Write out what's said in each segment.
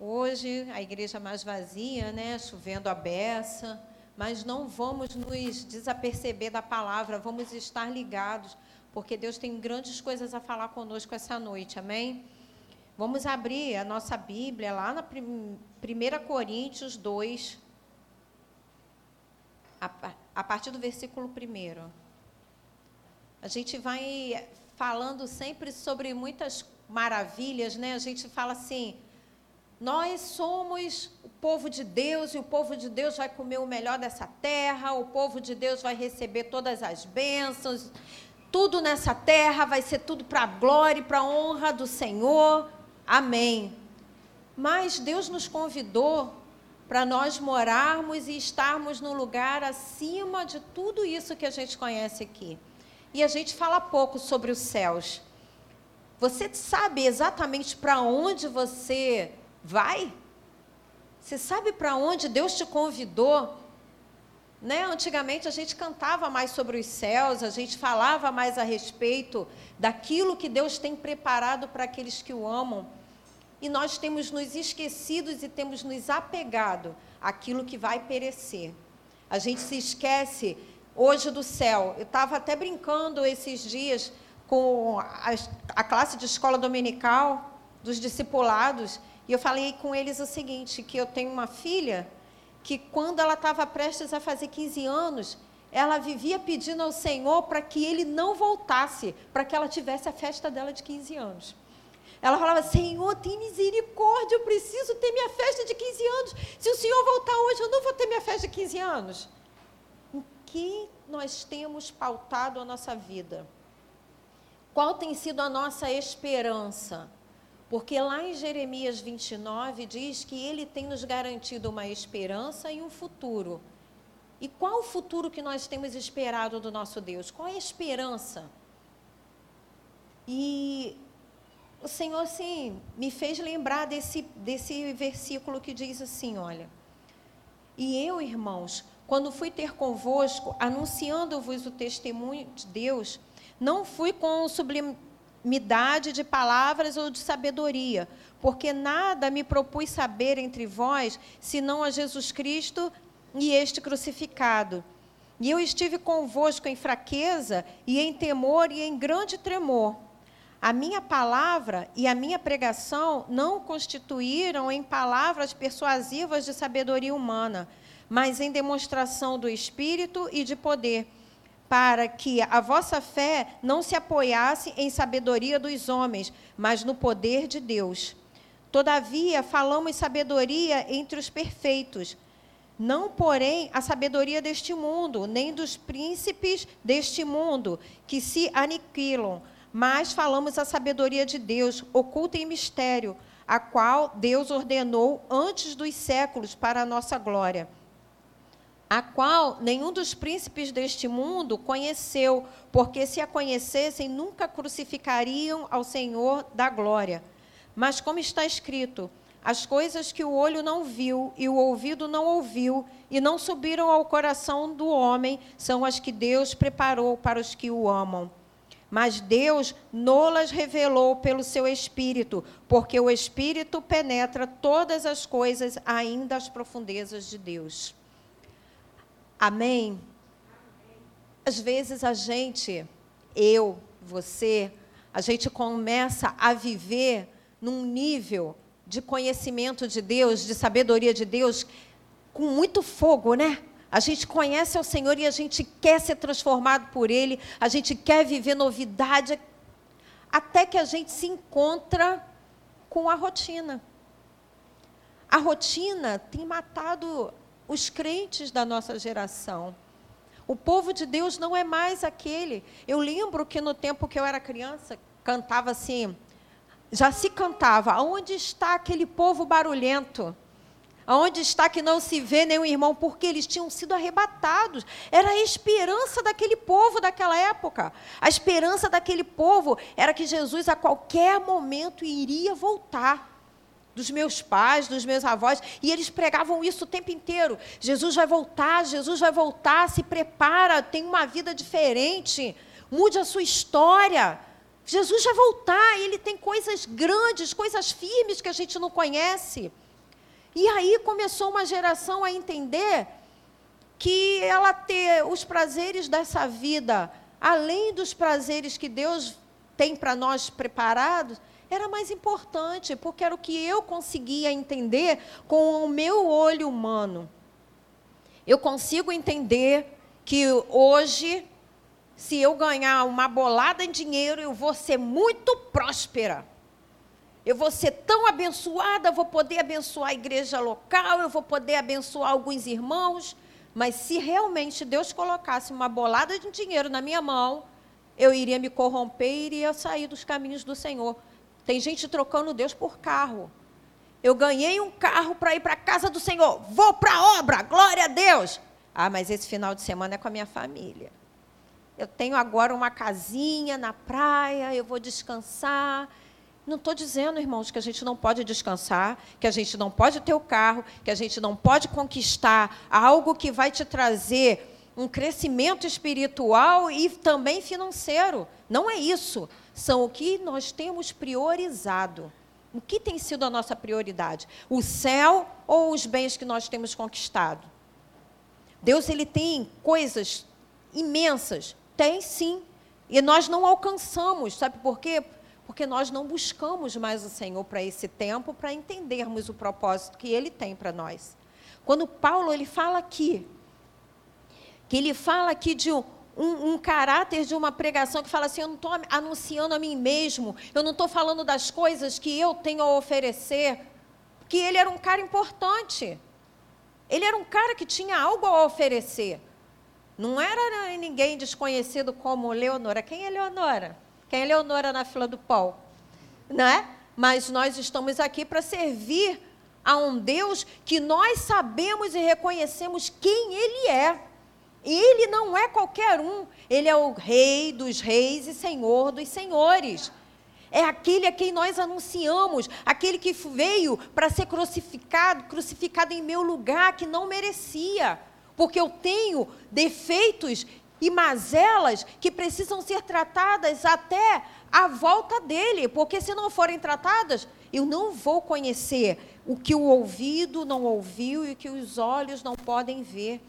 hoje a igreja mais vazia, né? Chovendo a beça, mas não vamos nos desaperceber da palavra, vamos estar ligados, porque Deus tem grandes coisas a falar conosco essa noite, amém? Vamos abrir a nossa Bíblia lá na 1 Coríntios 2, a partir do versículo 1. A gente vai falando sempre sobre muitas maravilhas, né? A gente fala assim, nós somos o povo de Deus e o povo de Deus vai comer o melhor dessa terra, o povo de Deus vai receber todas as bênçãos, tudo nessa terra vai ser tudo para a glória e para a honra do Senhor. Amém. Mas Deus nos convidou para nós morarmos e estarmos num lugar acima de tudo isso que a gente conhece aqui. E a gente fala pouco sobre os céus. Você sabe exatamente para onde você vai? Você sabe para onde Deus te convidou? Né? Antigamente a gente cantava mais sobre os céus, a gente falava mais a respeito daquilo que Deus tem preparado para aqueles que o amam. E nós temos nos esquecido e temos nos apegado àquilo que vai perecer. A gente se esquece hoje do céu. Eu estava até brincando esses dias com a classe de escola dominical dos discipulados e eu falei com eles o seguinte, que eu tenho uma filha que quando ela estava prestes a fazer 15 anos, ela vivia pedindo ao Senhor para que ele não voltasse, para que ela tivesse a festa dela de 15 anos. Ela falava, Senhor, tem misericórdia, eu preciso ter minha festa de 15 anos. Se o Senhor voltar hoje, eu não vou ter minha festa de 15 anos. Em que nós temos pautado a nossa vida? Qual tem sido a nossa esperança? Porque lá em Jeremias 29 diz que ele tem nos garantido uma esperança e um futuro. E qual o futuro que nós temos esperado do nosso Deus? Qual é a esperança? E o Senhor, assim, me fez lembrar desse versículo que diz assim, olha. E eu, irmãos, quando fui ter convosco, anunciando-vos o testemunho de Deus, não fui com sublimidade de palavras ou de sabedoria, porque nada me propus saber entre vós, senão a Jesus Cristo e este crucificado. E eu estive convosco em fraqueza e em temor e em grande tremor. A minha palavra e a minha pregação não constituíram em palavras persuasivas de sabedoria humana, mas em demonstração do Espírito e de poder, para que a vossa fé não se apoiasse em sabedoria dos homens, mas no poder de Deus. Todavia, falamos sabedoria entre os perfeitos, não, porém, a sabedoria deste mundo, nem dos príncipes deste mundo, que se aniquilam, mas falamos a sabedoria de Deus, oculta em mistério, a qual Deus ordenou antes dos séculos para a nossa glória, a qual nenhum dos príncipes deste mundo conheceu, porque se a conhecessem, nunca crucificariam ao Senhor da glória. Mas como está escrito, as coisas que o olho não viu e o ouvido não ouviu e não subiram ao coração do homem, são as que Deus preparou para os que o amam. Mas Deus nolas revelou pelo seu Espírito, porque o Espírito penetra todas as coisas, ainda as profundezas de Deus. Amém? Às vezes a gente, eu, você, a gente começa a viver num nível de conhecimento de Deus, de sabedoria de Deus, com muito fogo, né? A gente conhece o Senhor e a gente quer ser transformado por Ele, a gente quer viver novidade, até que a gente se encontra com a rotina. A rotina tem matado os crentes da nossa geração. O povo de Deus não é mais aquele. Eu lembro que no tempo que eu era criança, cantava assim, já se cantava, aonde está aquele povo barulhento? Aonde está que não se vê nenhum irmão? Porque eles tinham sido arrebatados. Era a esperança daquele povo daquela época. A esperança daquele povo era que Jesus a qualquer momento iria voltar. Dos meus pais, dos meus avós, e eles pregavam isso o tempo inteiro. Jesus vai voltar, se prepara, tem uma vida diferente, mude a sua história. Jesus vai voltar, ele tem coisas grandes, coisas firmes que a gente não conhece. E aí começou uma geração a entender que ela ter os prazeres dessa vida, além dos prazeres que Deus tem para nós preparados, era mais importante, porque era o que eu conseguia entender com o meu olho humano. Eu consigo entender que hoje, se eu ganhar uma bolada em dinheiro, eu vou ser muito próspera. Eu vou ser tão abençoada, vou poder abençoar a igreja local, eu vou poder abençoar alguns irmãos. Mas se realmente Deus colocasse uma bolada de dinheiro na minha mão, eu iria me corromper e iria sair dos caminhos do Senhor. Tem gente trocando Deus por carro. Eu ganhei um carro para ir para a casa do Senhor. Vou para a obra, glória a Deus. Ah, mas esse final de semana é com a minha família. Eu tenho agora uma casinha na praia, eu vou descansar. Não estou dizendo, irmãos, que a gente não pode descansar, que a gente não pode ter o carro, que a gente não pode conquistar algo que vai te trazer um crescimento espiritual e também financeiro. Não é isso. São o que nós temos priorizado. O que tem sido a nossa prioridade? O céu ou os bens que nós temos conquistado? Deus, ele tem coisas imensas. Tem, sim. E nós não alcançamos. Sabe por quê? Porque nós não buscamos mais o Senhor para esse tempo, para entendermos o propósito que ele tem para nós. Quando Paulo, ele fala aqui, que ele fala aqui de um caráter de uma pregação que fala assim, eu não estou anunciando a mim mesmo, eu não estou falando das coisas que eu tenho a oferecer, porque ele era um cara importante, ele era um cara que tinha algo a oferecer, não era ninguém desconhecido como Leonora. Quem é Leonora? Quem é Leonora na fila do pão? Não é? Mas nós estamos aqui para servir a um Deus que nós sabemos e reconhecemos quem ele é. E ele não é qualquer um, ele é o Rei dos reis e Senhor dos senhores. É aquele a quem nós anunciamos, aquele que veio para ser crucificado, crucificado em meu lugar, que não merecia, porque eu tenho defeitos e mazelas que precisam ser tratadas até a volta dele, porque se não forem tratadas, eu não vou conhecer o que o ouvido não ouviu e o que os olhos não podem ver.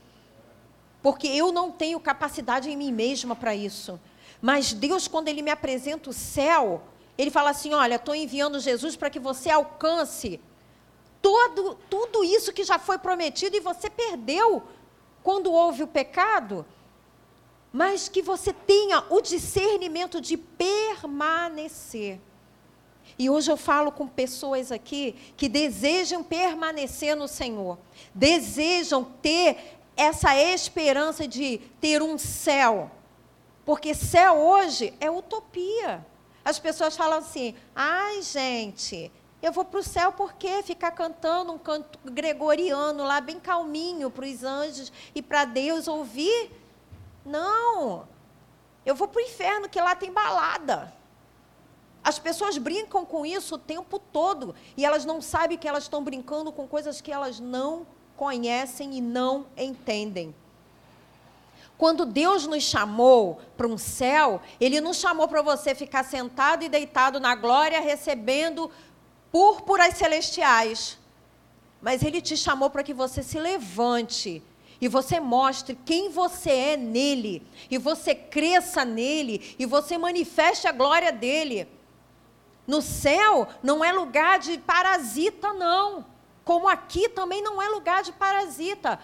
Porque eu não tenho capacidade em mim mesma para isso. Mas Deus, quando ele me apresenta o céu, ele fala assim, olha, estou enviando Jesus para que você alcance tudo isso que já foi prometido e você perdeu quando houve o pecado, mas que você tenha o discernimento de permanecer. E hoje eu falo com pessoas aqui que desejam permanecer no Senhor, desejam ter essa esperança de ter um céu, porque céu hoje é utopia. As pessoas falam assim, ai gente, eu vou para o céu porque ficar cantando um canto gregoriano lá bem calminho para os anjos e para Deus ouvir? Não, eu vou para o inferno que lá tem balada. As pessoas brincam com isso o tempo todo e elas não sabem que elas estão brincando com coisas que elas não conhecem e não entendem. Quando Deus nos chamou para um céu, ele não chamou para você ficar sentado e deitado na glória, recebendo púrpuras celestiais, mas ele te chamou para que você se levante e você mostre quem você é nele, e você cresça nele, e você manifeste a glória dele. No céu não é lugar de parasita, não. Como aqui também não é lugar de parasita.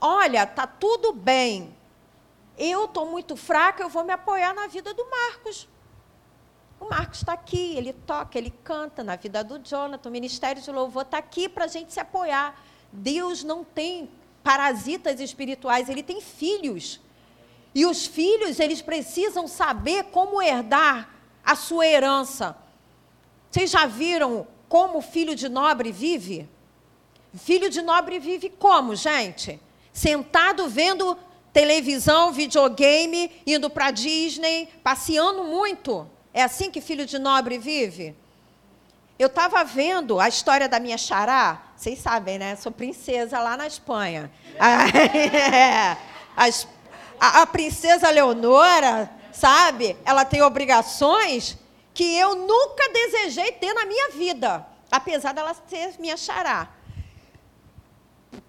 Olha, está tudo bem. Eu estou muito fraca, eu vou me apoiar na vida do Marcos. O Marcos está aqui, ele toca, ele canta, na vida do Jonathan, o Ministério de Louvor está aqui para a gente se apoiar. Deus não tem parasitas espirituais, ele tem filhos. E os filhos, eles precisam saber como herdar a sua herança. Vocês já viram como o filho de nobre vive? Filho de nobre vive como, gente? Sentado vendo televisão, videogame, indo para Disney, passeando muito. É assim que filho de nobre vive? Eu estava vendo a história da minha xará, vocês sabem, né? Sou princesa lá na Espanha. A princesa Leonora, sabe? Ela tem obrigações que eu nunca desejei ter na minha vida, apesar dela ser minha xará.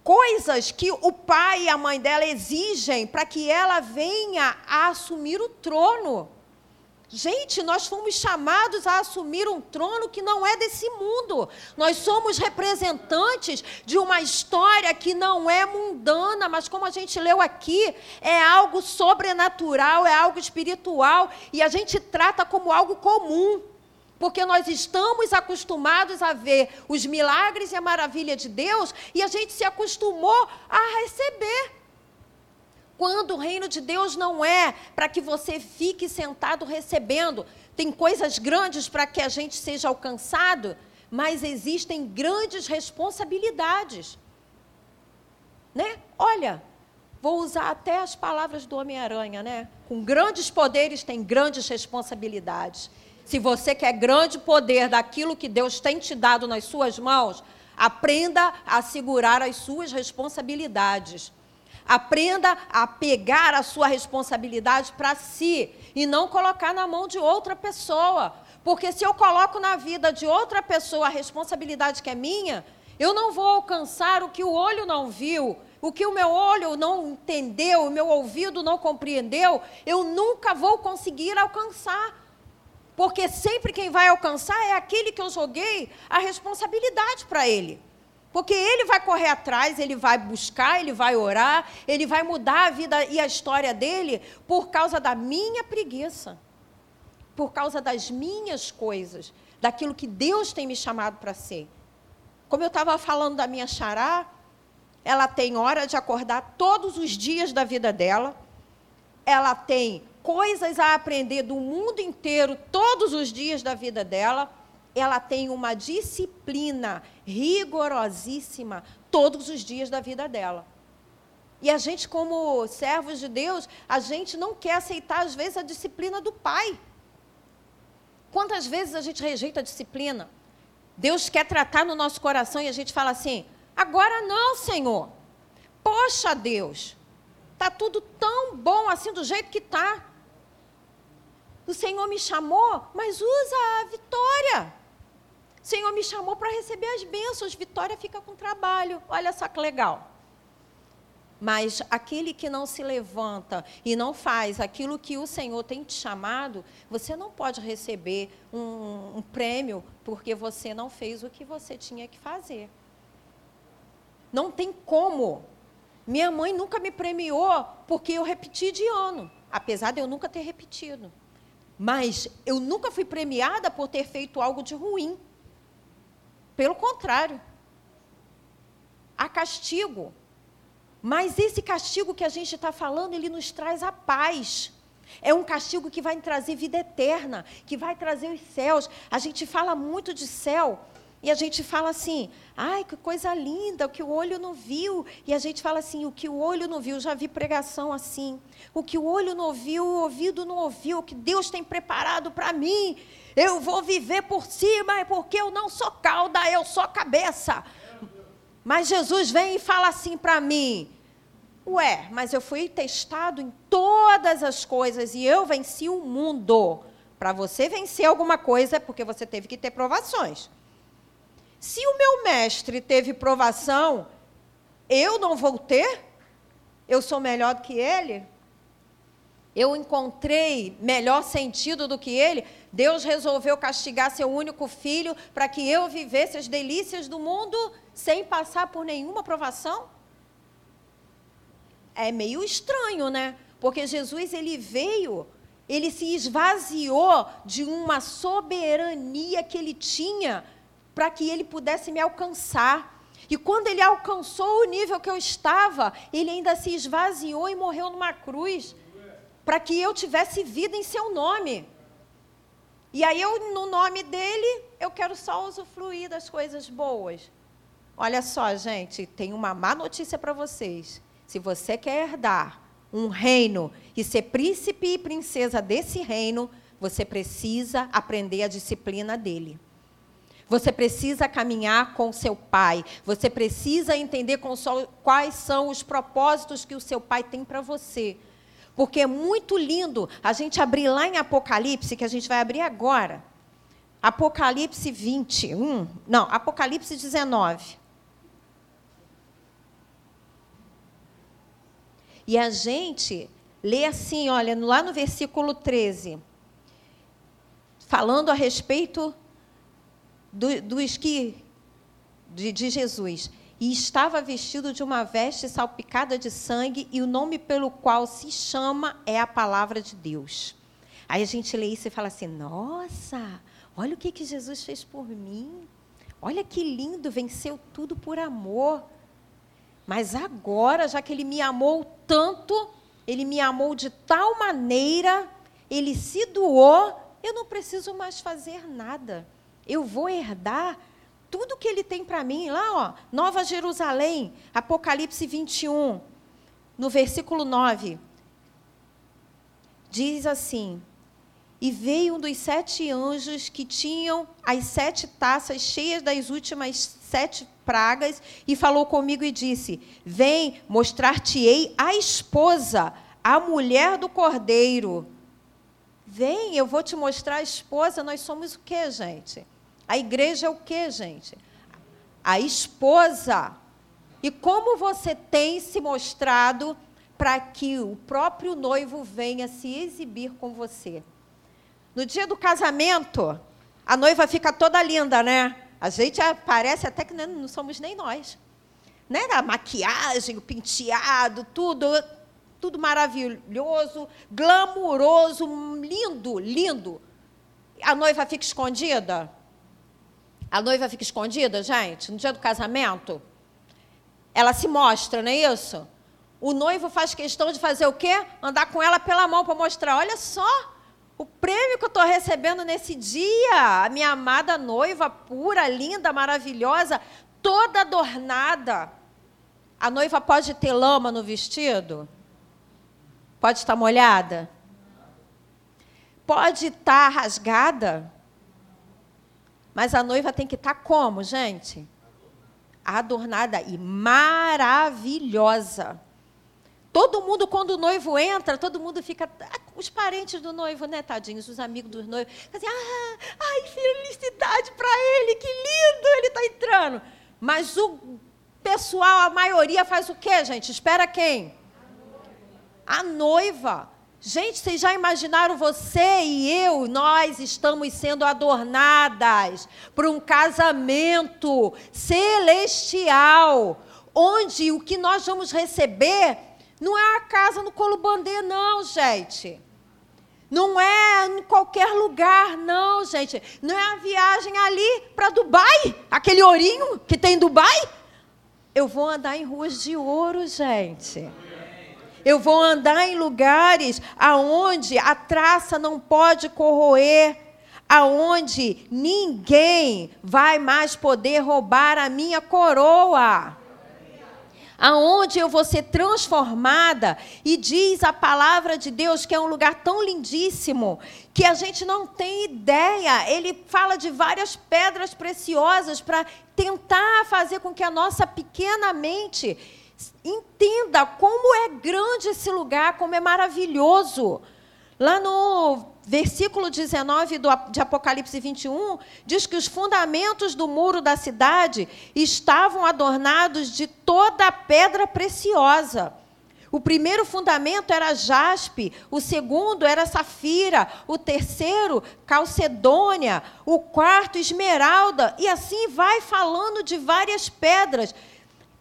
Coisas que o pai e a mãe dela exigem para que ela venha a assumir o trono. Gente, nós fomos chamados a assumir um trono que não é desse mundo. Nós somos representantes de uma história que não é mundana, mas como a gente leu aqui, é algo sobrenatural, é algo espiritual, e a gente trata como algo comum, porque nós estamos acostumados a ver os milagres e a maravilha de Deus, e a gente se acostumou a receber. Quando o reino de Deus não é para que você fique sentado recebendo, tem coisas grandes para que a gente seja alcançado, mas existem grandes responsabilidades, né? Olha, vou usar até as palavras do Homem-Aranha, né? Com grandes poderes tem grandes responsabilidades. Se você quer grande poder daquilo que Deus tem te dado nas suas mãos, aprenda a segurar as suas responsabilidades. Aprenda a pegar a sua responsabilidade para si e não colocar na mão de outra pessoa. Porque se eu coloco na vida de outra pessoa a responsabilidade que é minha, eu não vou alcançar o que o olho não viu, o que o meu olho não entendeu, o meu ouvido não compreendeu, eu nunca vou conseguir alcançar. Porque sempre quem vai alcançar é aquele que eu joguei a responsabilidade para ele. Porque ele vai correr atrás, ele vai buscar, ele vai orar, ele vai mudar a vida e a história dele por causa da minha preguiça, por causa das minhas coisas, daquilo que Deus tem me chamado para ser. Como eu estava falando da minha xará, ela tem hora de acordar todos os dias da vida dela, ela tem coisas a aprender do mundo inteiro todos os dias da vida dela, ela tem uma disciplina rigorosíssima todos os dias da vida dela. E a gente, como servos de Deus, a gente não quer aceitar, às vezes, a disciplina do Pai. Quantas vezes a gente rejeita a disciplina? Deus quer tratar no nosso coração e a gente fala assim, agora não, Senhor. Poxa, Deus, está tudo tão bom assim do jeito que está. O Senhor me chamou, mas usa a vitória. O Senhor me chamou para receber as bênçãos, vitória fica com trabalho, olha só que legal. Mas aquele que não se levanta e não faz aquilo que o Senhor tem te chamado, você não pode receber um prêmio, porque você não fez o que você tinha que fazer. Não tem como. Minha mãe nunca me premiou, porque eu repeti de ano, apesar de eu nunca ter repetido. Mas eu nunca fui premiada por ter feito algo de ruim. Pelo contrário, há castigo, mas esse castigo que a gente está falando, ele nos traz a paz, é um castigo que vai trazer vida eterna, que vai trazer os céus. A gente fala muito de céu, e a gente fala assim, ai, que coisa linda, o que o olho não viu, e a gente fala assim, o que o olho não viu, já vi pregação assim, o que o olho não viu, o ouvido não ouviu, o que Deus tem preparado para mim, eu vou viver por cima, porque eu não sou cauda, eu sou cabeça. Mas Jesus vem e fala assim para mim, ué, mas eu fui testado em todas as coisas, e eu venci o mundo. Para você vencer alguma coisa, é porque você teve que ter provações. Se o meu mestre teve provação, eu não vou ter? Eu sou melhor do que ele? Eu encontrei melhor sentido do que ele? Deus resolveu castigar seu único filho para que eu vivesse as delícias do mundo sem passar por nenhuma provação? É meio estranho, né? Porque Jesus, ele veio, ele se esvaziou de uma soberania que ele tinha para que ele pudesse me alcançar. E quando ele alcançou o nível que eu estava, ele ainda se esvaziou e morreu numa cruz, para que eu tivesse vida em seu nome. E aí eu, no nome dele, eu quero só usufruir das coisas boas. Olha só, gente, tem uma má notícia para vocês. Se você quer herdar um reino e ser príncipe e princesa desse reino, você precisa aprender a disciplina dele. Você precisa caminhar com seu pai, você precisa entender quais são os propósitos que o seu pai tem para você. Porque é muito lindo a gente abrir lá em Apocalipse, que a gente vai abrir agora, Apocalipse 21, não, Apocalipse 19. E a gente lê assim, olha, lá no versículo 13, falando a respeito de Jesus. E estava vestido de uma veste salpicada de sangue, e o nome pelo qual se chama é a palavra de Deus. Aí a gente lê isso e fala assim, nossa, olha o que Jesus fez por mim. Olha que lindo, venceu tudo por amor. Mas agora, já que Ele me amou tanto, Ele me amou de tal maneira, Ele se doou, eu não preciso mais fazer nada. Eu vou herdar tudo que Ele tem para mim. Lá, ó, Nova Jerusalém, Apocalipse 21, no versículo 9. Diz assim, e veio um dos sete anjos que tinham as sete taças cheias das últimas sete pragas, e falou comigo e disse, vem, mostrar-te-ei a esposa, a mulher do Cordeiro. Vem, eu vou te mostrar a esposa. Nós somos o quê, gente? A igreja é o quê, gente? A esposa. E como você tem se mostrado para que o próprio noivo venha se exibir com você? No dia do casamento, a noiva fica toda linda, né? A gente parece até que não somos nem nós. Né? A maquiagem, o penteado, tudo maravilhoso, glamuroso, lindo, lindo. A noiva fica escondida? A noiva fica escondida, gente, no dia do casamento? Ela se mostra, não é isso? O noivo faz questão de fazer o quê? Andar com ela pela mão para mostrar, olha só, o prêmio que eu estou recebendo nesse dia, a minha amada noiva pura, linda, maravilhosa, toda adornada. A noiva pode ter lama no vestido? Pode estar molhada? Pode estar rasgada? Mas a noiva tem que estar como, gente? Adornada e maravilhosa. Todo mundo, quando o noivo entra, todo mundo fica... Os parentes do noivo, né, tadinhos? Os amigos do noivo. Assim, ai, felicidade para ele, que lindo, ele está entrando. Mas o pessoal, a maioria, faz o quê, gente? Espera quem? A noiva. Gente, vocês já imaginaram, você e eu, nós estamos sendo adornadas por um casamento celestial, onde o que nós vamos receber... Não é a casa no Colubandê, não, gente. Não é em qualquer lugar, não, gente. Não é a viagem ali para Dubai, aquele ourinho que tem em Dubai. Eu vou andar em ruas de ouro, gente. Eu vou andar em lugares aonde a traça não pode corroer, aonde ninguém vai mais poder roubar a minha coroa. Aonde eu vou ser transformada, e diz a palavra de Deus que é um lugar tão lindíssimo que a gente não tem ideia. Ele fala de várias pedras preciosas para tentar fazer com que a nossa pequena mente entenda como é grande esse lugar, como é maravilhoso. Lá no versículo 19 de Apocalipse 21, diz que os fundamentos do muro da cidade estavam adornados de toda pedra preciosa. O primeiro fundamento era jaspe, o segundo era safira, o terceiro calcedônia, o quarto esmeralda, e assim vai falando de várias pedras.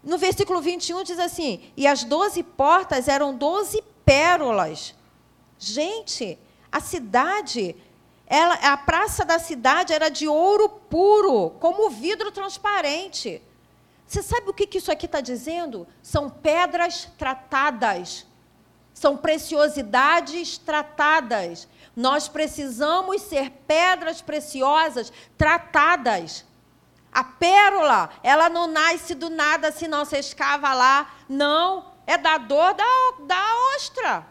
No versículo 21 diz assim, e as 12 portas eram 12 pérolas. Gente, a cidade, a praça da cidade era de ouro puro, como vidro transparente. Você sabe o que isso aqui está dizendo? São pedras tratadas, são preciosidades tratadas. Nós precisamos ser pedras preciosas tratadas. A pérola, ela não nasce do nada, se não se escava lá. Não, é da dor da ostra.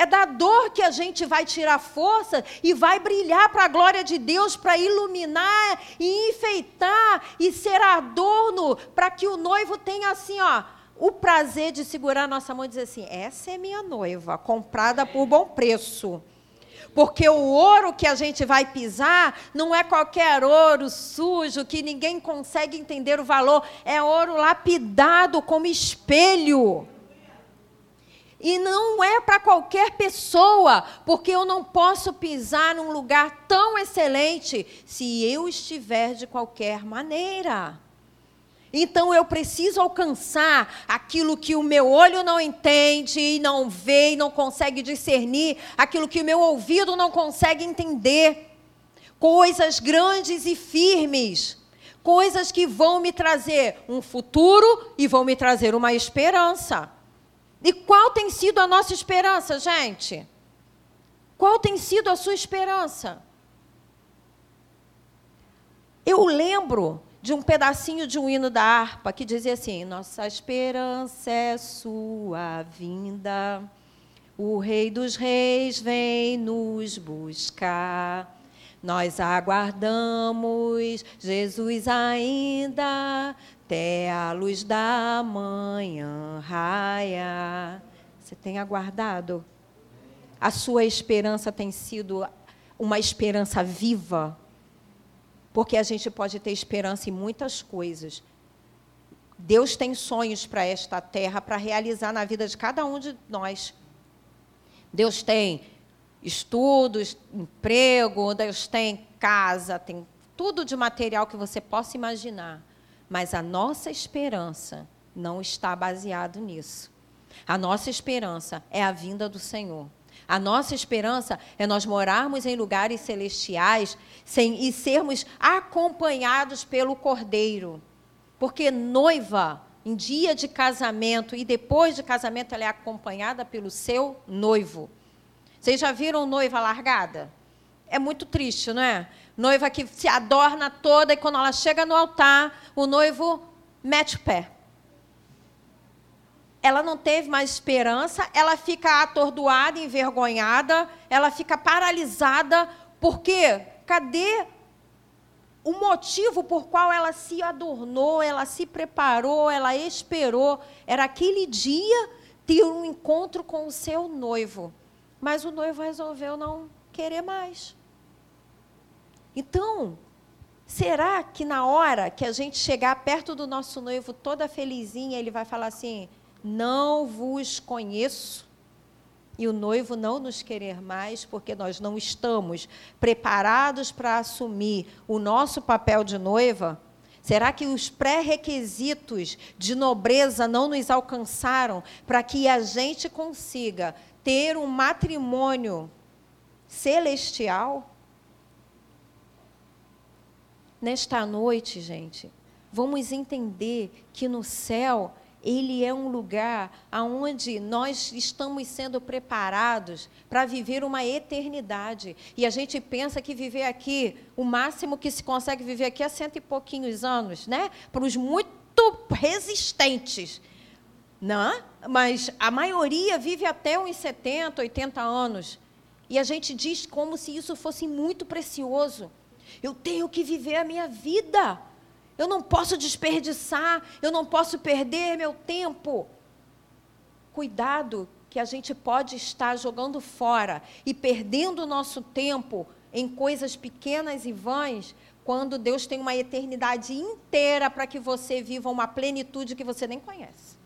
É da dor que a gente vai tirar força e vai brilhar para a glória de Deus, para iluminar e enfeitar e ser adorno, para que o noivo tenha assim, ó, o prazer de segurar a nossa mão e dizer assim, essa é minha noiva, comprada por bom preço. Porque o ouro que a gente vai pisar não é qualquer ouro sujo, que ninguém consegue entender o valor. É ouro lapidado como espelho. E não é para qualquer pessoa, porque eu não posso pisar num lugar tão excelente se eu estiver de qualquer maneira. Então eu preciso alcançar aquilo que o meu olho não entende, e não vê, e não consegue discernir, aquilo que o meu ouvido não consegue entender. Coisas grandes e firmes, coisas que vão me trazer um futuro e vão me trazer uma esperança. E qual tem sido a nossa esperança, gente? Qual tem sido a sua esperança? Eu lembro de um pedacinho de um hino da harpa que dizia assim: nossa esperança é sua vinda, o Rei dos Reis vem nos buscar, nós aguardamos Jesus ainda, até a luz da manhã raia. Você tem aguardado? A sua esperança tem sido uma esperança viva? Porque a gente pode ter esperança em muitas coisas. Deus tem sonhos para esta terra, para realizar na vida de cada um de nós. Deus tem estudos, emprego, Deus tem casa, tem tudo de material que você possa imaginar. Mas a nossa esperança não está baseada nisso. A nossa esperança é a vinda do Senhor. A nossa esperança é nós morarmos em lugares celestiais e sermos acompanhados pelo Cordeiro. Porque noiva, em dia de casamento e depois de casamento, ela é acompanhada pelo seu noivo. Vocês já viram noiva largada? É muito triste, não é? Noiva que se adorna toda e quando ela chega no altar, o noivo mete o pé. Ela não teve mais esperança, ela fica atordoada, envergonhada, ela fica paralisada, porque cadê o motivo por qual ela se adornou, ela se preparou, ela esperou? Era aquele dia ter um encontro com o seu noivo. Mas o noivo resolveu não querer mais. Então, será que na hora que a gente chegar perto do nosso noivo, toda felizinha, ele vai falar assim: não vos conheço? E o noivo não nos querer mais, porque nós não estamos preparados para assumir o nosso papel de noiva? Será que os pré-requisitos de nobreza não nos alcançaram para que a gente consiga ter um matrimônio celestial? Nesta noite, gente, vamos entender que no céu, ele é um lugar onde nós estamos sendo preparados para viver uma eternidade. E a gente pensa que viver aqui, o máximo que se consegue viver aqui é 100 e pouquinhos anos, né? Para os muito resistentes. Não? Mas a maioria vive até uns 70, 80 anos. E a gente diz como se isso fosse muito precioso. Eu tenho que viver a minha vida. Eu não posso desperdiçar, eu não posso perder meu tempo. Cuidado, que a gente pode estar jogando fora e perdendo o nosso tempo em coisas pequenas e vãs, quando Deus tem uma eternidade inteira para que você viva uma plenitude que você nem conhece.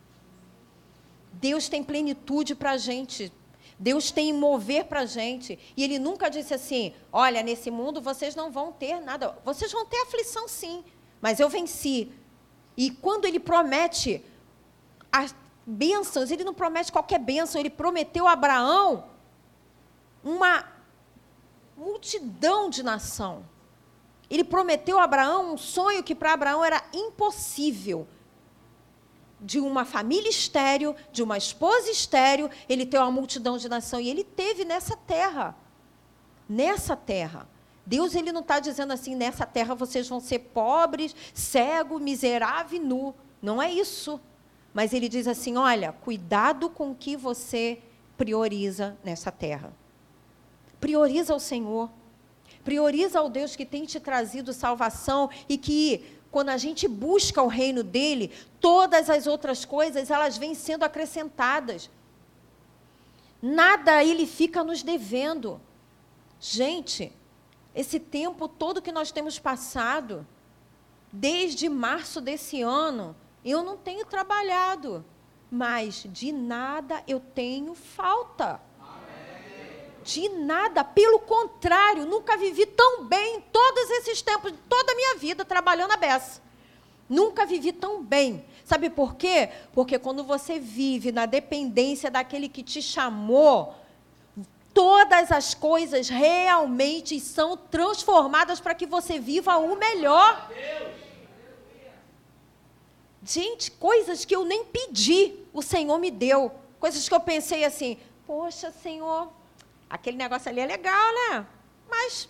Deus tem plenitude para a gente. Deus tem mover para a gente. E Ele nunca disse assim: olha, nesse mundo vocês não vão ter nada. Vocês vão ter aflição, sim, mas eu venci. E quando Ele promete as bênçãos, Ele não promete qualquer bênção. Ele prometeu a Abraão uma multidão de nação. Ele prometeu a Abraão um sonho que para Abraão era impossível. De uma família estéril, de uma esposa estéril, ele tem uma multidão de nação. E ele teve nessa terra. Nessa terra. Deus, ele não está dizendo assim: nessa terra vocês vão ser pobres, cego, miserável e nu. Não é isso. Mas ele diz assim: olha, cuidado com o que você prioriza nessa terra. Prioriza o Senhor. Prioriza o Deus que tem te trazido salvação e que... Quando a gente busca o reino dele, todas as outras coisas, elas vêm sendo acrescentadas. Nada ele fica nos devendo. Gente, esse tempo todo que nós temos passado, desde março desse ano, eu não tenho trabalhado, mas de nada eu tenho falta. De nada, pelo contrário, nunca vivi tão bem em todos esses tempos, toda a minha vida, trabalhando a beça. Nunca vivi tão bem. Sabe por quê? Porque quando você vive na dependência daquele que te chamou, todas as coisas realmente são transformadas para que você viva o melhor. Gente, coisas que eu nem pedi, o Senhor me deu. Coisas que eu pensei assim, poxa, Senhor, aquele negócio ali é legal, né? Mas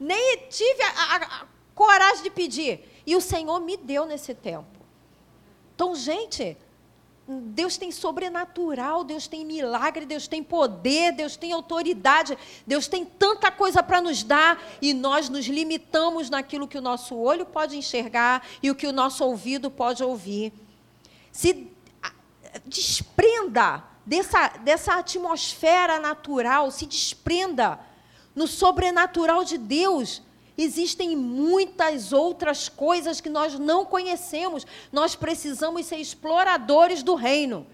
nem tive a coragem de pedir. E o Senhor me deu nesse tempo. Então, gente, Deus tem sobrenatural, Deus tem milagre, Deus tem poder, Deus tem autoridade, Deus tem tanta coisa para nos dar, e nós nos limitamos naquilo que o nosso olho pode enxergar e o que o nosso ouvido pode ouvir. Se desprenda dessa atmosfera natural, se desprenda no sobrenatural de Deus. Existem muitas outras coisas que nós não conhecemos. Nós precisamos ser exploradores do reino.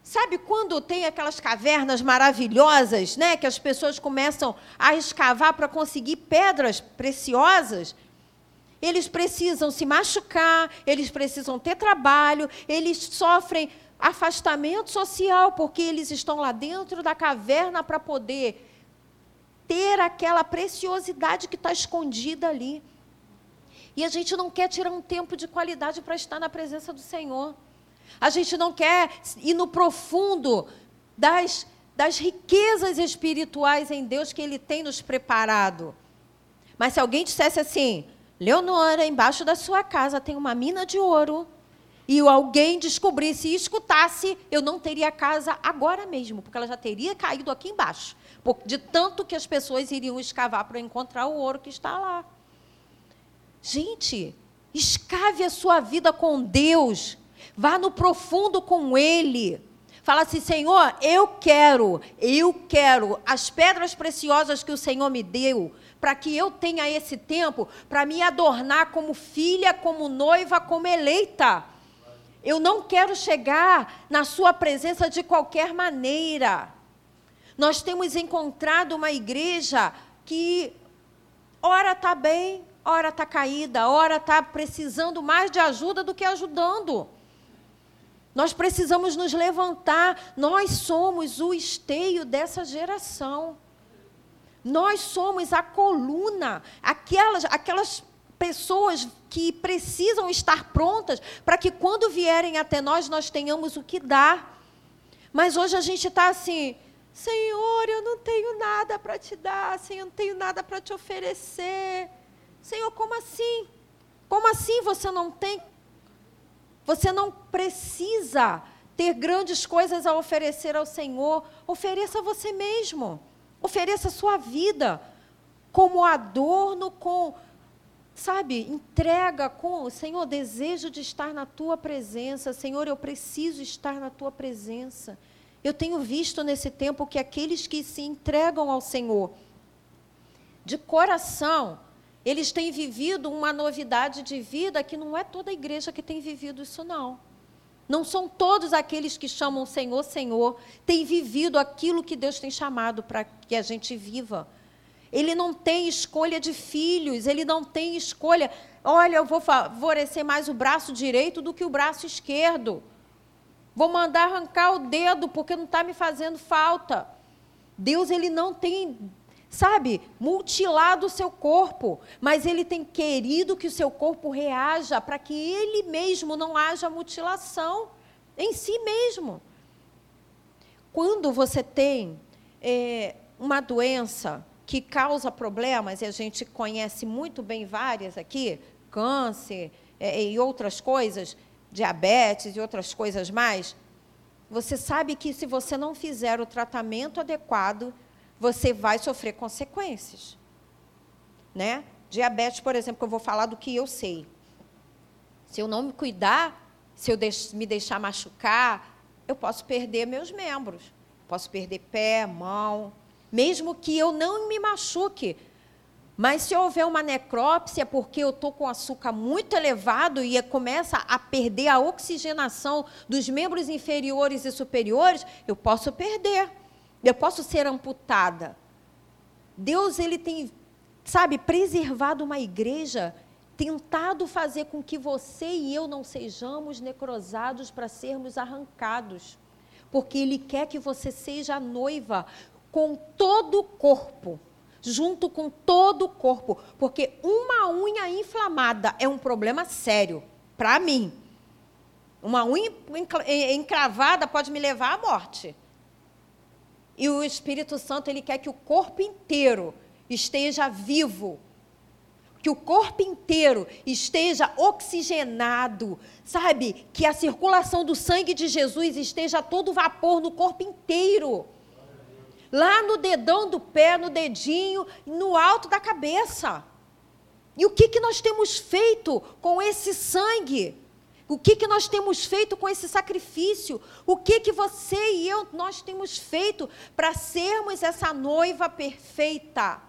Sabe quando tem aquelas cavernas maravilhosas, né, que as pessoas começam a escavar para conseguir pedras preciosas? Eles precisam se machucar, eles precisam ter trabalho, eles sofrem afastamento social, porque eles estão lá dentro da caverna para poder ter aquela preciosidade que está escondida ali. E a gente não quer tirar um tempo de qualidade para estar na presença do Senhor. A gente não quer ir no profundo das riquezas espirituais em Deus que Ele tem nos preparado. Mas se alguém dissesse assim, Leonora, embaixo da sua casa tem uma mina de ouro, e alguém descobrisse e escutasse, eu não teria casa agora mesmo, porque ela já teria caído aqui embaixo, de tanto que as pessoas iriam escavar para encontrar o ouro que está lá. Gente, escave a sua vida com Deus, vá no profundo com Ele, fala assim, Senhor, eu quero as pedras preciosas que o Senhor me deu, para que eu tenha esse tempo, para me adornar como filha, como noiva, como eleita. Eu não quero chegar na sua presença de qualquer maneira. Nós temos encontrado uma igreja que ora está bem, ora está caída, ora está precisando mais de ajuda do que ajudando. Nós precisamos nos levantar. Nós somos o esteio dessa geração. Nós somos a coluna, aquelas pessoas que precisam estar prontas para que quando vierem até nós, nós tenhamos o que dar. Mas hoje a gente está assim, Senhor, eu não tenho nada para te dar, Senhor, eu não tenho nada para te oferecer. Senhor, como assim? Como assim você não tem? Você não precisa ter grandes coisas a oferecer ao Senhor. Ofereça você mesmo, ofereça a sua vida como adorno, entrega com, Senhor, desejo de estar na Tua presença. Senhor, eu preciso estar na Tua presença. Eu tenho visto nesse tempo que aqueles que se entregam ao Senhor, de coração, eles têm vivido uma novidade de vida que não é toda a igreja que tem vivido isso, não. Não são todos aqueles que chamam Senhor, Senhor, têm vivido aquilo que Deus tem chamado para que a gente viva. Ele não tem escolha de filhos, ele não tem escolha. Olha, eu vou favorecer mais o braço direito do que o braço esquerdo. Vou mandar arrancar o dedo porque não está me fazendo falta. Deus, ele não tem, mutilado o seu corpo, mas ele tem querido que o seu corpo reaja para que ele mesmo não haja mutilação em si mesmo. Quando você tem uma doença que causa problemas, e a gente conhece muito bem várias aqui, câncer e outras coisas, diabetes e outras coisas mais, você sabe que se você não fizer o tratamento adequado, você vai sofrer consequências. Né? Diabetes, por exemplo, que eu vou falar do que eu sei. Se eu não me cuidar, se eu me deixar machucar, eu posso perder meus membros, posso perder pé, mão. mesmo que eu não me machuque. Mas se houver uma necrópsia, porque eu estou com açúcar muito elevado e começa a perder a oxigenação dos membros inferiores e superiores, eu posso perder, eu posso ser amputada. Deus, ele tem, sabe, preservado uma igreja, tentado fazer com que você e eu não sejamos necrosados para sermos arrancados, porque ele quer que você seja a noiva com todo o corpo, junto com todo o corpo, porque uma unha inflamada é um problema sério, para mim. Uma unha encravada pode me levar à morte. E o Espírito Santo, ele quer que o corpo inteiro esteja vivo, que o corpo inteiro esteja oxigenado, sabe? Que a circulação do sangue de Jesus esteja a todo vapor no corpo inteiro. Lá no dedão do pé, no dedinho, no alto da cabeça. E o que nós temos feito com esse sangue? O que nós temos feito com esse sacrifício? O que você e eu, nós temos feito para sermos essa noiva perfeita?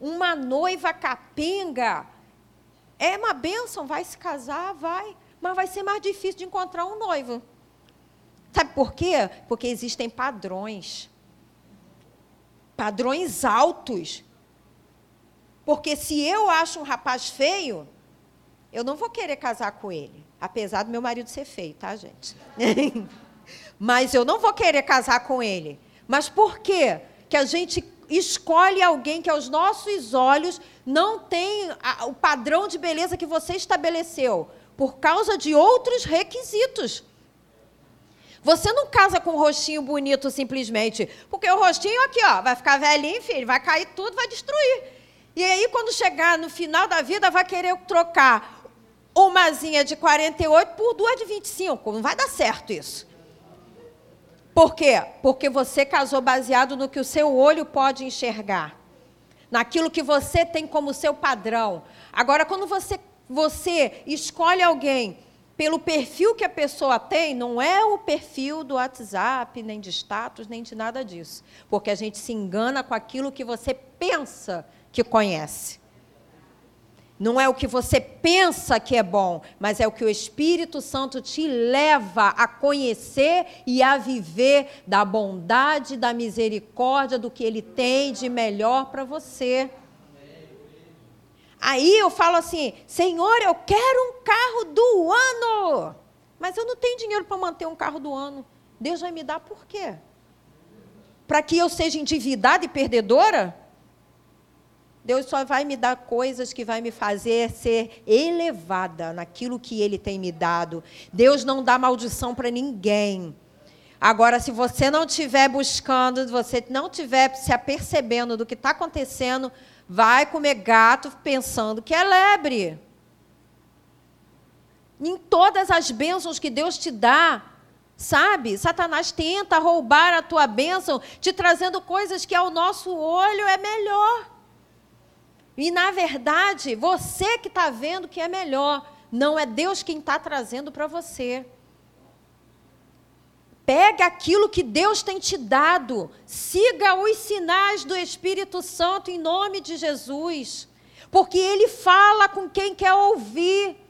Uma noiva capenga. É uma bênção, vai se casar, vai. Mas vai ser mais difícil de encontrar um noivo. Sabe por quê? Porque existem padrões. Padrões altos. Porque se eu acho um rapaz feio, eu não vou querer casar com ele. Apesar do meu marido ser feio, tá, gente? Mas eu não vou querer casar com ele. Mas por quê? Que a gente escolhe alguém que aos nossos olhos não tem o padrão de beleza que você estabeleceu, por causa de outros requisitos. Você não casa com um rostinho bonito simplesmente, porque o rostinho aqui, ó, vai ficar velhinho, filho, vai cair tudo, vai destruir. E aí, quando chegar no final da vida, vai querer trocar uma asinha de 48 por duas de 25. Não vai dar certo isso. Por quê? Porque você casou baseado no que o seu olho pode enxergar, naquilo que você tem como seu padrão. Agora, quando você escolhe alguém pelo perfil que a pessoa tem, não é o perfil do WhatsApp, nem de status, nem de nada disso. Porque a gente se engana com aquilo que você pensa que conhece. Não é o que você pensa que é bom, mas é o que o Espírito Santo te leva a conhecer e a viver da bondade, da misericórdia, do que ele tem de melhor para você. Aí eu falo assim, Senhor, eu quero um carro do ano, mas eu não tenho dinheiro para manter um carro do ano. Deus vai me dar por quê? Para que eu seja endividada e perdedora? Deus só vai me dar coisas que vai me fazer ser elevada naquilo que Ele tem me dado. Deus não dá maldição para ninguém. Agora, se você não estiver buscando, se você não estiver se apercebendo do que está acontecendo, vai comer gato pensando que é lebre. Em todas as bênçãos que Deus te dá, sabe? Satanás tenta roubar a tua bênção, te trazendo coisas que ao nosso olho é melhor. E, na verdade, você que está vendo que é melhor, não é Deus quem está trazendo para você. Pega aquilo que Deus tem te dado. Siga os sinais do Espírito Santo em nome de Jesus. Porque ele fala com quem quer ouvir.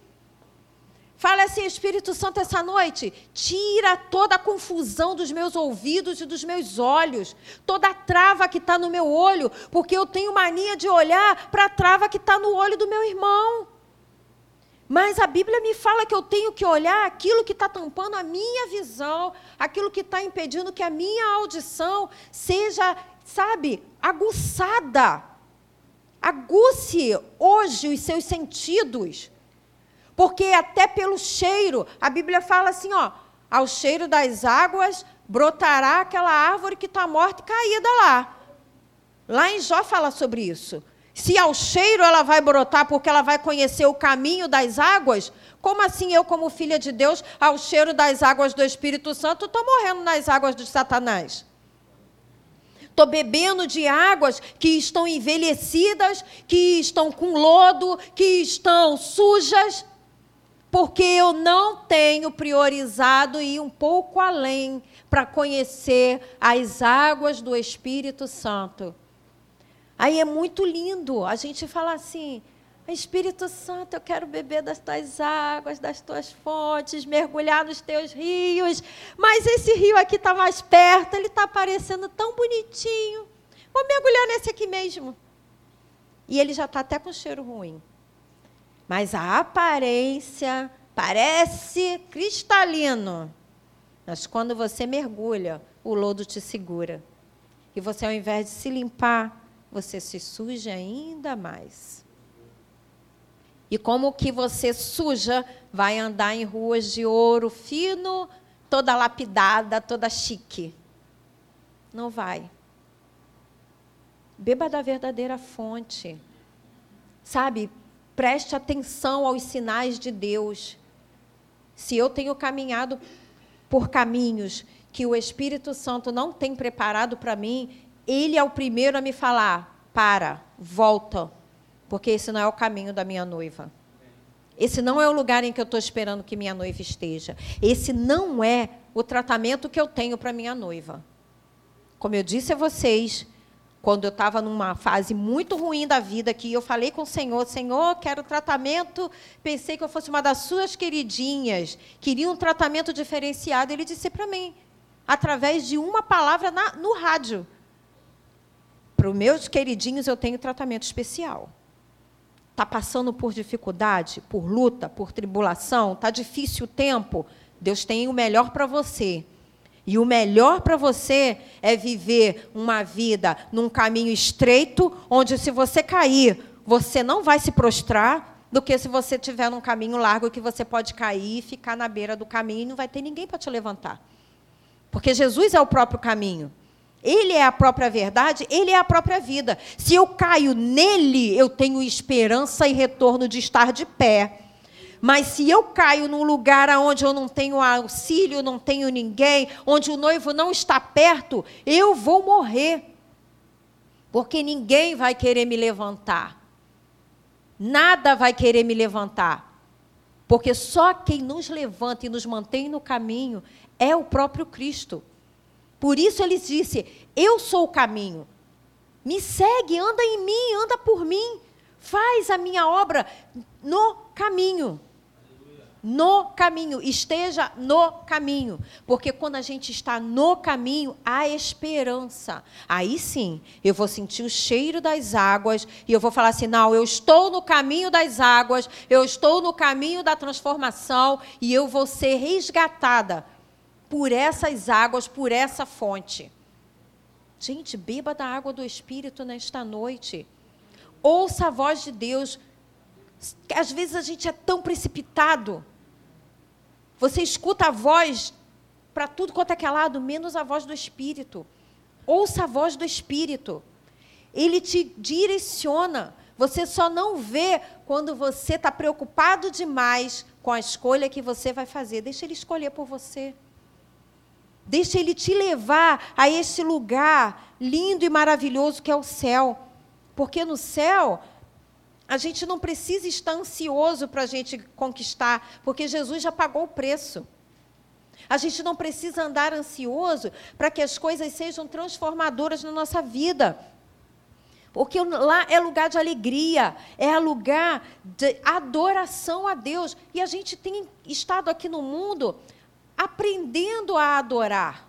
Fala assim, Espírito Santo, essa noite, tira toda a confusão dos meus ouvidos e dos meus olhos, toda a trava que está no meu olho, porque eu tenho mania de olhar para a trava que está no olho do meu irmão. Mas a Bíblia me fala que eu tenho que olhar aquilo que está tampando a minha visão, aquilo que está impedindo que a minha audição seja, sabe, aguçada. Aguce hoje os seus sentidos, porque até pelo cheiro, a Bíblia fala assim, ó, ao cheiro das águas brotará aquela árvore que está morta e caída lá. Lá em Jó fala sobre isso. Se ao cheiro ela vai brotar porque ela vai conhecer o caminho das águas, como assim eu, como filha de Deus, ao cheiro das águas do Espírito Santo, estou morrendo nas águas de Satanás? Estou bebendo de águas que estão envelhecidas, que estão com lodo, que estão sujas. porque eu não tenho priorizado ir um pouco além para conhecer as águas do Espírito Santo. Aí é muito lindo a gente falar assim, Espírito Santo, eu quero beber das tuas águas, das tuas fontes, mergulhar nos teus rios, mas esse rio aqui está mais perto, ele está parecendo tão bonitinho, vou mergulhar nesse aqui mesmo. E ele já está até com cheiro ruim. Mas a aparência parece cristalino. Mas quando você mergulha, o lodo te segura. E você, ao invés de se limpar, você se suja ainda mais. E como que você suja, vai andar em ruas de ouro fino, toda lapidada, toda chique? Não vai. Beba da verdadeira fonte. Sabe? Preste atenção aos sinais de Deus. Se eu tenho caminhado por caminhos que o Espírito Santo não tem preparado para mim, ele é o primeiro a me falar, para, volta, porque esse não é o caminho da minha noiva. Esse não é o lugar em que eu estou esperando que minha noiva esteja. Esse não é o tratamento que eu tenho para minha noiva. Como eu disse a vocês, quando eu estava numa fase muito ruim da vida, que eu falei com o Senhor, Senhor, quero tratamento, pensei que eu fosse uma das suas queridinhas, queria um tratamento diferenciado. Ele disse para mim, através de uma palavra no rádio, para os meus queridinhos eu tenho tratamento especial. Está passando por dificuldade, por luta, por tribulação, está difícil o tempo, Deus tem o melhor para você. E o melhor para você é viver uma vida num caminho estreito, onde se você cair, você não vai se prostrar, do que se você estiver num caminho largo que você pode cair e ficar na beira do caminho e não vai ter ninguém para te levantar. Porque Jesus é o próprio caminho. Ele é a própria verdade, ele é a própria vida. Se eu caio nele, eu tenho esperança e retorno de estar de pé. Mas se eu caio num lugar onde eu não tenho auxílio, não tenho ninguém, onde o noivo não está perto, eu vou morrer. Porque ninguém vai querer me levantar. Nada vai querer me levantar. Porque só quem nos levanta e nos mantém no caminho é o próprio Cristo. Por isso ele disse, eu sou o caminho. Me segue, anda em mim, anda por mim. Faz a minha obra no caminho. No caminho, esteja no caminho, porque quando a gente está no caminho, há esperança. Aí sim, eu vou sentir o cheiro das águas e eu vou falar assim, não, eu estou no caminho das águas, eu estou no caminho da transformação e eu vou ser resgatada por essas águas, por essa fonte. Gente, beba da água do Espírito nesta noite. Ouça a voz de Deus. Às vezes a gente é tão precipitado. Você escuta a voz para tudo quanto é lado, menos a voz do Espírito. Ouça a voz do Espírito. Ele te direciona. Você só não vê quando você está preocupado demais com a escolha que você vai fazer. Deixa ele escolher por você. Deixa ele te levar a esse lugar lindo e maravilhoso que é o céu. Porque no céu, a gente não precisa estar ansioso para a gente conquistar, porque Jesus já pagou o preço. A gente não precisa andar ansioso para que as coisas sejam transformadoras na nossa vida. Porque lá é lugar de alegria, é lugar de adoração a Deus. E a gente tem estado aqui no mundo aprendendo a adorar.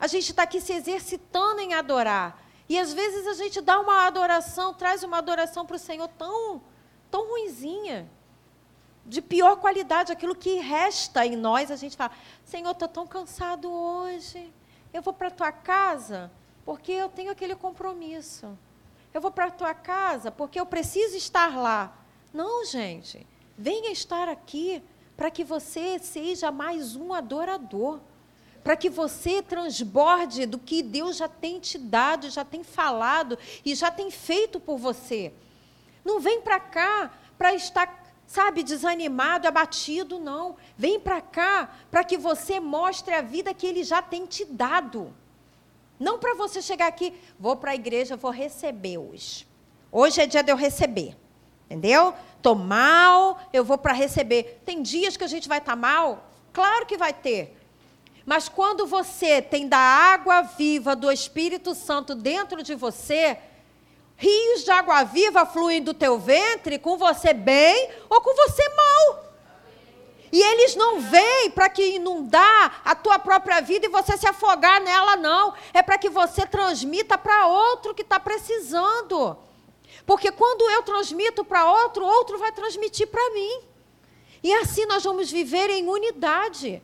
A gente está aqui se exercitando em adorar. E, às vezes, a gente dá uma adoração, traz uma adoração para o Senhor tão ruinzinha, de pior qualidade, aquilo que resta em nós. A gente fala, Senhor, estou tão cansado hoje, eu vou para a tua casa porque eu tenho aquele compromisso. Eu vou para a tua casa porque eu preciso estar lá. Não, gente, venha estar aqui para que você seja mais um adorador. Para que você transborde do que Deus já tem te dado, já tem falado e já tem feito por você. Não vem para cá para estar, sabe, desanimado, abatido, não. Vem para cá para que você mostre a vida que Ele já tem te dado. Não para você chegar aqui, vou para a igreja, vou receber hoje. Hoje é dia de eu receber. Entendeu? Estou mal, eu vou para receber. Tem dias que a gente vai estar mal? Claro que vai ter. Mas quando você tem da água viva do Espírito Santo dentro de você, rios de água viva fluem do teu ventre com você bem ou com você mal. E eles não vêm para que inundar a tua própria vida e você se afogar nela, não. É para que você transmita para outro que está precisando. Porque quando eu transmito para outro, outro vai transmitir para mim. E assim nós vamos viver em unidade.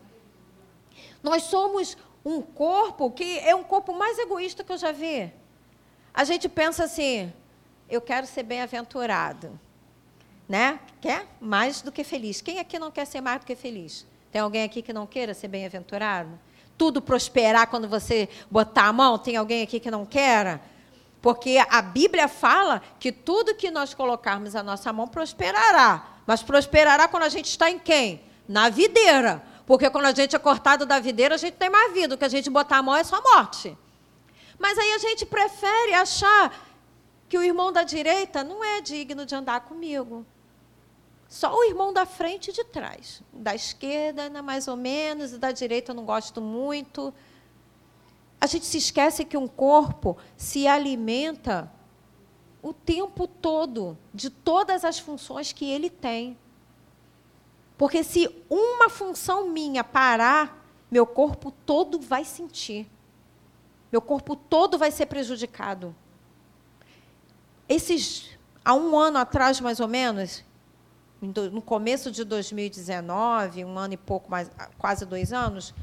Nós somos um corpo que é um corpo mais egoísta que eu já vi. A gente pensa assim, eu quero ser bem-aventurado. Né? Quer mais do que feliz. Quem aqui não quer ser mais do que feliz? Tem alguém aqui que não queira ser bem-aventurado? Tudo prosperar quando você botar a mão? Tem alguém aqui que não queira? Porque a Bíblia fala que tudo que nós colocarmos a nossa mão prosperará. Mas prosperará quando a gente está em quem? Na videira. Porque quando a gente é cortado da videira, a gente tem mais vida. O que a gente botar a mão é só morte. Mas aí a gente prefere achar que o irmão da direita não é digno de andar comigo. Só o irmão da frente e de trás. Da esquerda, né, mais ou menos, e da direita eu não gosto muito. A gente se esquece que um corpo se alimenta o tempo todo de todas as funções que ele tem. Porque se uma função minha parar, meu corpo todo vai sentir. Meu corpo todo vai ser prejudicado. Há um ano atrás, mais ou menos, no começo de 2019, um ano e pouco, mais, quase 2 anos,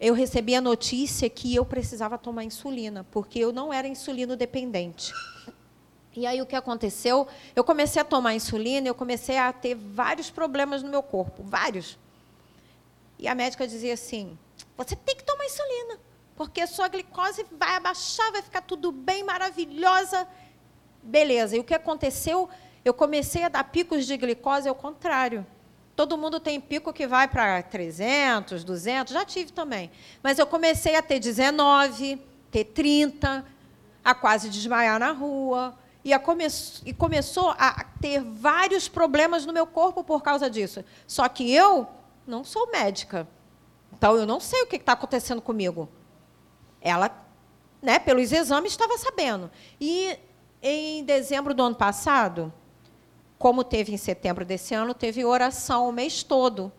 eu recebi a notícia que eu precisava tomar insulina, porque eu não era insulino dependente. E aí o que aconteceu? Eu comecei a tomar insulina, eu comecei a ter vários problemas no meu corpo, vários. E a médica dizia assim, você tem que tomar insulina, porque a sua glicose vai abaixar, vai ficar tudo bem, maravilhosa. Beleza, e o que aconteceu? Eu comecei a dar picos de glicose ao contrário. Todo mundo tem pico que vai para 300, 200, já tive também. Mas eu comecei a ter 19, ter 30, a quase desmaiar na rua. E começou a ter vários problemas no meu corpo por causa disso. Só que eu não sou médica. Então, eu não sei o que está acontecendo comigo. Ela, né, pelos exames, estava sabendo. E em dezembro do ano passado... Como teve em setembro desse ano, teve oração o mês todo,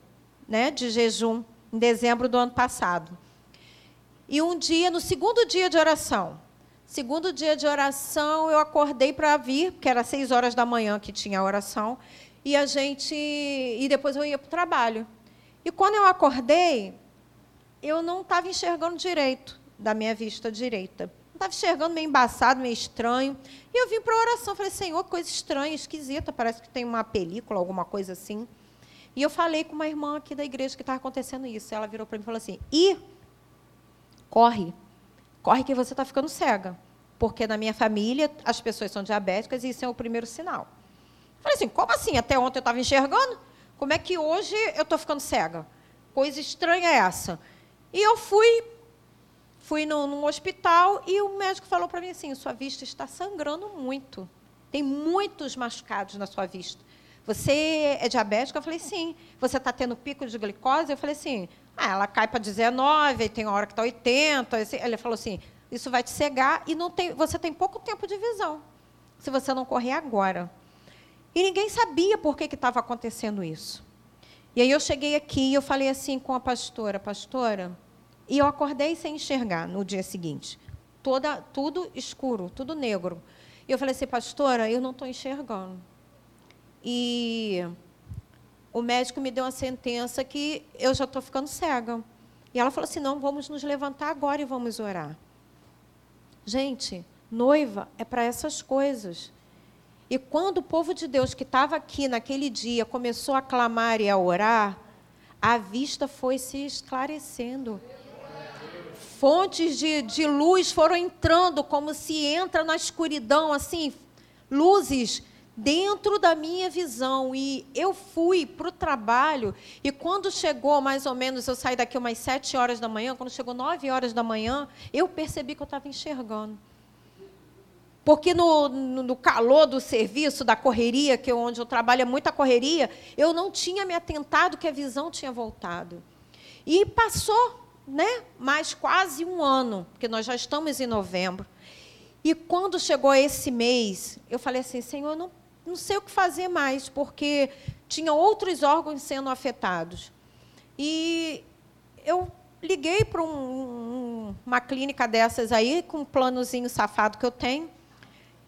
né, de jejum, em dezembro do ano passado. E um dia, no segundo dia de oração, eu acordei para vir, porque era 6h que tinha a oração, e depois eu ia para o trabalho. E quando eu acordei, eu não estava enxergando direito, da minha vista direita. Estava enxergando meio embaçado, meio estranho. E eu vim para a oração, falei, Senhor, coisa estranha, esquisita, parece que tem uma película, alguma coisa assim. E eu falei com uma irmã aqui da igreja que estava acontecendo isso. Ela virou para mim e falou assim, corre que você está ficando cega. Porque na minha família as pessoas são diabéticas e isso é o primeiro sinal. Eu falei assim, como assim? Até ontem eu estava enxergando? Como é que hoje eu estou ficando cega? Coisa estranha é essa. E eu Fui num hospital e o médico falou para mim assim, sua vista está sangrando muito, tem muitos machucados na sua vista. Você é diabética? Eu falei, sim. Você está tendo pico de glicose? Eu falei, sim. Ela cai para 19, aí tem hora que está 80. Ele falou assim, isso vai te cegar e você tem pouco tempo de visão, se você não correr agora. E ninguém sabia por que estava acontecendo isso. E aí eu cheguei aqui e eu falei assim com a pastora... E eu acordei sem enxergar no dia seguinte. Tudo escuro, tudo negro. E eu falei assim, pastora, eu não estou enxergando. E o médico me deu uma sentença que eu já estou ficando cega. E ela falou assim, não, vamos nos levantar agora e vamos orar. Gente, noiva é para essas coisas. E quando o povo de Deus que estava aqui naquele dia começou a clamar e a orar, a vista foi se esclarecendo. Fontes de luz foram entrando, como se entra na escuridão, assim, luzes dentro da minha visão. E eu fui para o trabalho, e quando chegou mais ou menos, eu saí daqui umas 7h, quando chegou 9h, eu percebi que eu estava enxergando. Porque no calor do serviço, da correria, que onde eu trabalho é muita correria, eu não tinha me atentado que a visão tinha voltado. E passou, né, mais quase um ano, porque nós já estamos em novembro. E quando chegou esse mês, eu falei assim, Senhor, eu não sei o que fazer mais, porque tinha outros órgãos sendo afetados. E eu liguei para uma clínica dessas aí, com um planozinho safado que eu tenho,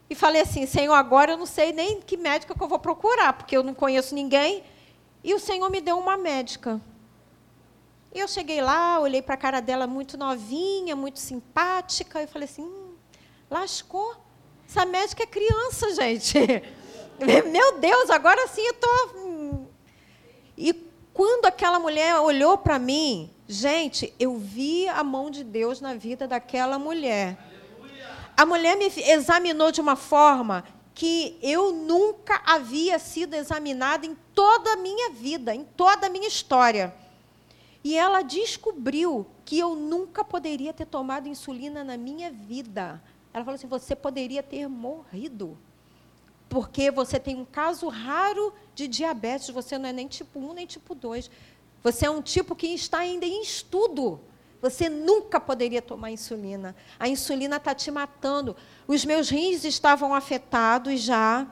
e falei assim, Senhor, agora eu não sei nem que médica que eu vou procurar, porque eu não conheço ninguém. E o Senhor me deu uma médica. E eu cheguei lá, olhei para a cara dela muito novinha, muito simpática, e falei assim, lascou. Essa médica é criança, gente. Meu Deus, agora sim eu estou... E quando aquela mulher olhou para mim, gente, eu vi a mão de Deus na vida daquela mulher. Aleluia. A mulher me examinou de uma forma que eu nunca havia sido examinada em toda a minha vida, em toda a minha história. E ela descobriu que eu nunca poderia ter tomado insulina na minha vida. Ela falou assim, você poderia ter morrido, porque você tem um caso raro de diabetes, você não é nem tipo 1, nem tipo 2. Você é um tipo que está ainda em estudo. Você nunca poderia tomar insulina. A insulina está te matando. Os meus rins estavam afetados já.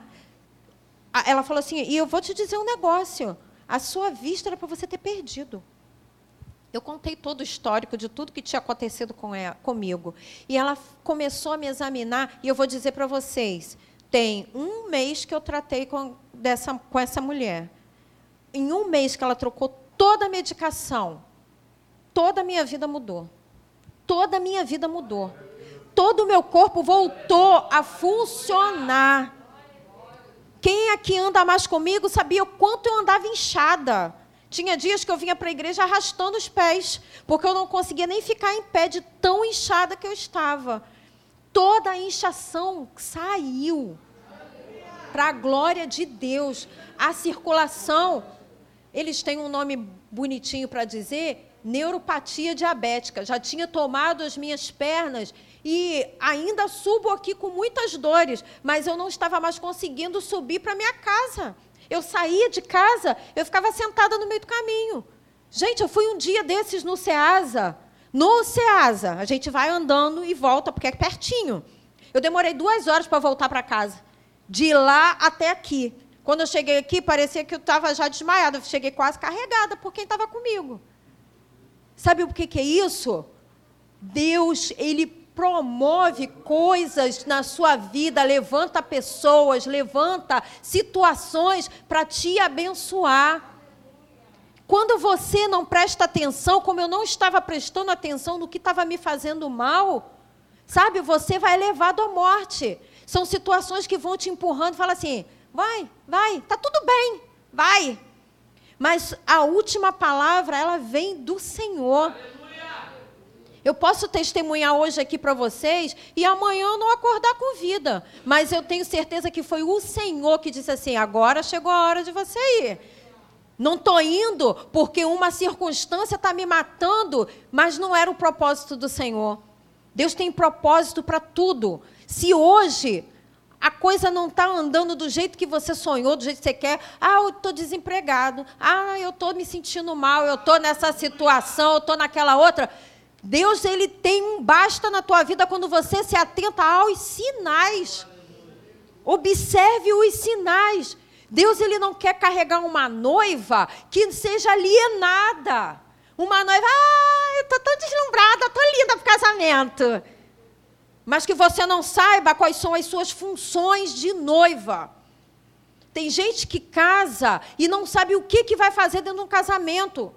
Ela falou assim, e eu vou te dizer um negócio, a sua vista era para você ter perdido. Eu contei todo o histórico de tudo que tinha acontecido com ela, comigo. E ela começou a me examinar, e eu vou dizer para vocês, tem um mês que eu tratei com essa mulher. Em um mês que ela trocou toda a medicação, toda a minha vida mudou. Toda a minha vida mudou. Todo o meu corpo voltou a funcionar. Quem aqui anda mais comigo sabia o quanto eu andava inchada. Tinha dias que eu vinha para a igreja arrastando os pés, porque eu não conseguia nem ficar em pé de tão inchada que eu estava. Toda a inchação saiu para a glória de Deus. A circulação... Eles têm um nome bonitinho para dizer, neuropatia diabética. Já tinha tomado as minhas pernas e ainda subo aqui com muitas dores, mas eu não estava mais conseguindo subir para a minha casa. Eu saía de casa, eu ficava sentada no meio do caminho. Gente, eu fui um dia desses no Ceasa. No Ceasa, a gente vai andando e volta, porque é pertinho. Eu demorei 2 horas para voltar para casa, de lá até aqui. Quando eu cheguei aqui, parecia que eu estava já desmaiada. Eu cheguei quase carregada por quem estava comigo. Sabe o que é isso? Deus, Ele promove coisas na sua vida, levanta pessoas, levanta situações para te abençoar. Quando você não presta atenção, como eu não estava prestando atenção no que estava me fazendo mal, sabe, você vai levado à morte. São situações que vão te empurrando e falam assim... Vai, está tudo bem, vai. Mas a última palavra, ela vem do Senhor. Aleluia! Eu posso testemunhar hoje aqui para vocês e amanhã eu não acordar com vida. Mas eu tenho certeza que foi o Senhor que disse assim, agora chegou a hora de você ir. Não estou indo porque uma circunstância está me matando, mas não era o propósito do Senhor. Deus tem propósito para tudo. Se hoje... a coisa não está andando do jeito que você sonhou, do jeito que você quer. Ah, eu estou desempregado. Ah, eu estou me sentindo mal, eu estou nessa situação, eu estou naquela outra. Deus, Ele tem um basta na tua vida quando você se atenta aos sinais. Observe os sinais. Deus, Ele não quer carregar uma noiva que seja alienada. Uma noiva, eu estou tão deslumbrada, estou linda para o casamento. Mas que você não saiba quais são as suas funções de noiva. Tem gente que casa e não sabe o que vai fazer dentro de um casamento.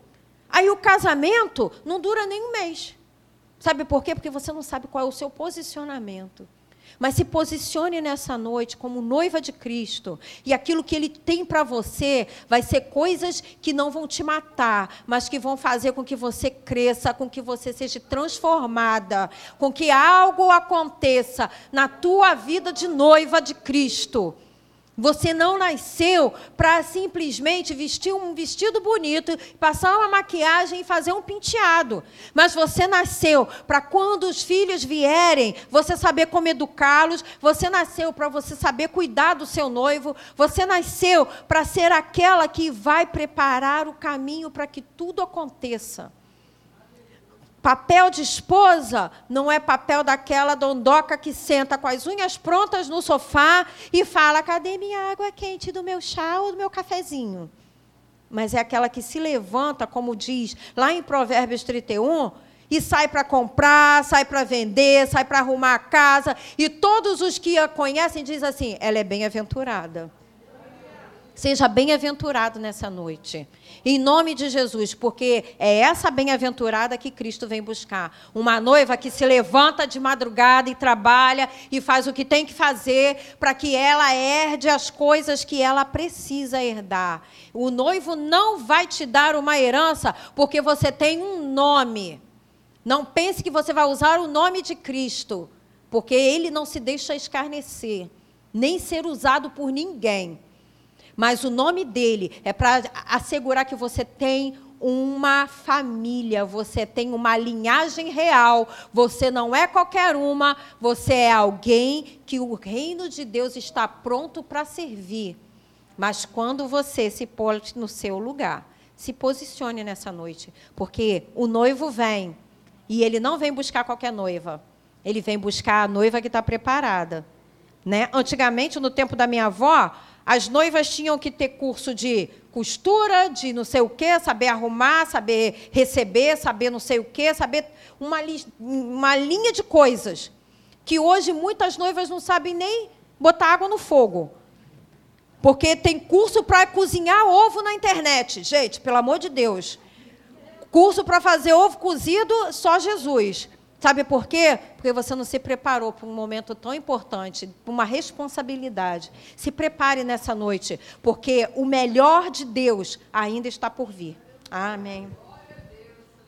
Aí o casamento não dura nem um mês. Sabe por quê? Porque você não sabe qual é o seu posicionamento. Mas se posicione nessa noite como noiva de Cristo. E aquilo que Ele tem para você vai ser coisas que não vão te matar, mas que vão fazer com que você cresça, com que você seja transformada, com que algo aconteça na tua vida de noiva de Cristo. Você não nasceu para simplesmente vestir um vestido bonito, passar uma maquiagem e fazer um penteado. Mas você nasceu para quando os filhos vierem, você saber como educá-los. Você nasceu para você saber cuidar do seu noivo. Você nasceu para ser aquela que vai preparar o caminho para que tudo aconteça. Papel de esposa não é papel daquela dondoca que senta com as unhas prontas no sofá e fala, cadê minha água quente do meu chá ou do meu cafezinho? Mas é aquela que se levanta, como diz lá em Provérbios 31, e sai para comprar, sai para vender, sai para arrumar a casa, e todos os que a conhecem dizem assim, ela é bem-aventurada. Seja bem-aventurado nessa noite, em nome de Jesus, porque é essa bem-aventurada que Cristo vem buscar. Uma noiva que se levanta de madrugada e trabalha e faz o que tem que fazer para que ela herde as coisas que ela precisa herdar. O noivo não vai te dar uma herança porque você tem um nome. Não pense que você vai usar o nome de Cristo, porque ele não se deixa escarnecer, nem ser usado por ninguém. Mas o nome dele é para assegurar que você tem uma família, você tem uma linhagem real, você não é qualquer uma, você é alguém que o reino de Deus está pronto para servir. Mas quando você se põe no seu lugar, se posicione nessa noite, porque o noivo vem, e ele não vem buscar qualquer noiva, ele vem buscar a noiva que está preparada. Né? Antigamente, no tempo da minha avó, as noivas tinham que ter curso de costura, de não sei o quê, saber arrumar, saber receber, saber não sei o quê, saber uma linha de coisas, que hoje muitas noivas não sabem nem botar água no fogo, porque tem curso para cozinhar ovo na internet. Gente, pelo amor de Deus, curso para fazer ovo cozido, só Jesus. Sabe por quê? Porque você não se preparou para um momento tão importante, para uma responsabilidade. Se prepare nessa noite, porque o melhor de Deus ainda está por vir. Amém.